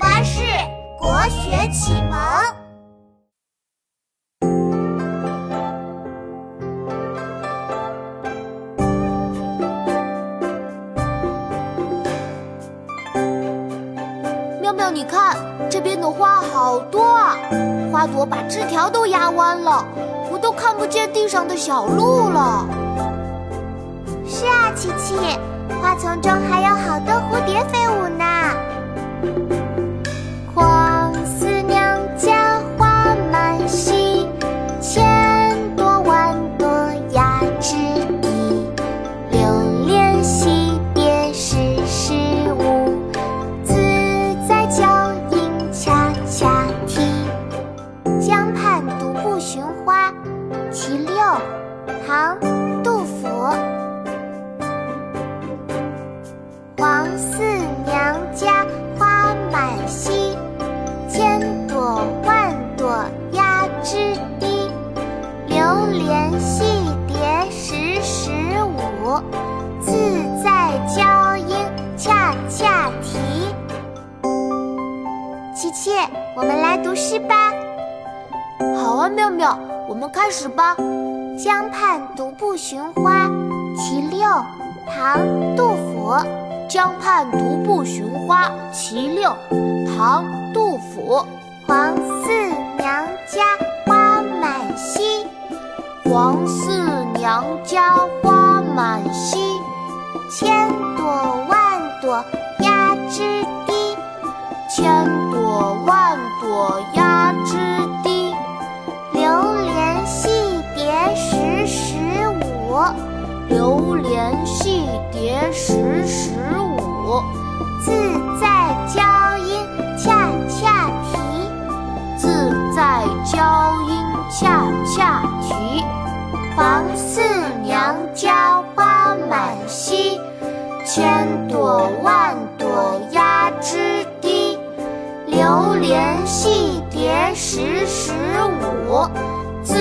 巴士国学启蒙。妙妙，你看这边的花好多啊，花朵把枝条都压弯了，我都看不见地上的小路了。是啊，琪琪，花丛中还有好多蝴蝶飞舞呢。况思娘家花满蹊，千朵万朵压枝移。留恋惜别时时物，自在娇莺恰恰啼。江畔独步寻花其六，唐·杜甫。王四娘家花满蹊，千朵万朵压枝低。留连戏蝶时时舞，自在娇莺恰恰啼。琪琪，我们来读诗吧。好啊，妙妙，我们开始吧。江畔独步寻花其六，唐·杜甫。江畔独步寻花其六，唐·杜甫。王四娘家花满蹊，王四娘家花满蹊，千朵万朵压枝低，千朵万朵压枝低。留连戏蝶时时舞，留连戏蝶时时舞，自在娇莺恰恰啼，自在娇莺恰恰啼。王四娘家花满蹊，千朵万朵压枝低。留连戏蝶时时舞，自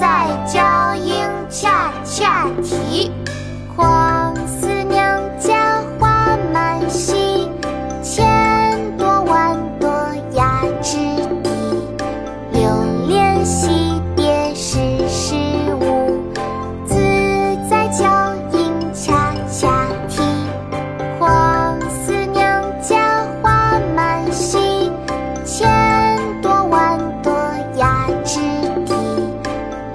在娇莺恰恰啼。况思娘家花满蹊，千朵万朵压枝低。留连戏蝶时时舞，自在娇莺恰恰啼。况思娘家花满蹊，千朵万朵压枝低。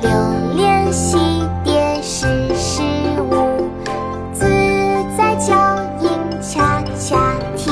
留连戏蝶时时舞，娇莺恰恰啼。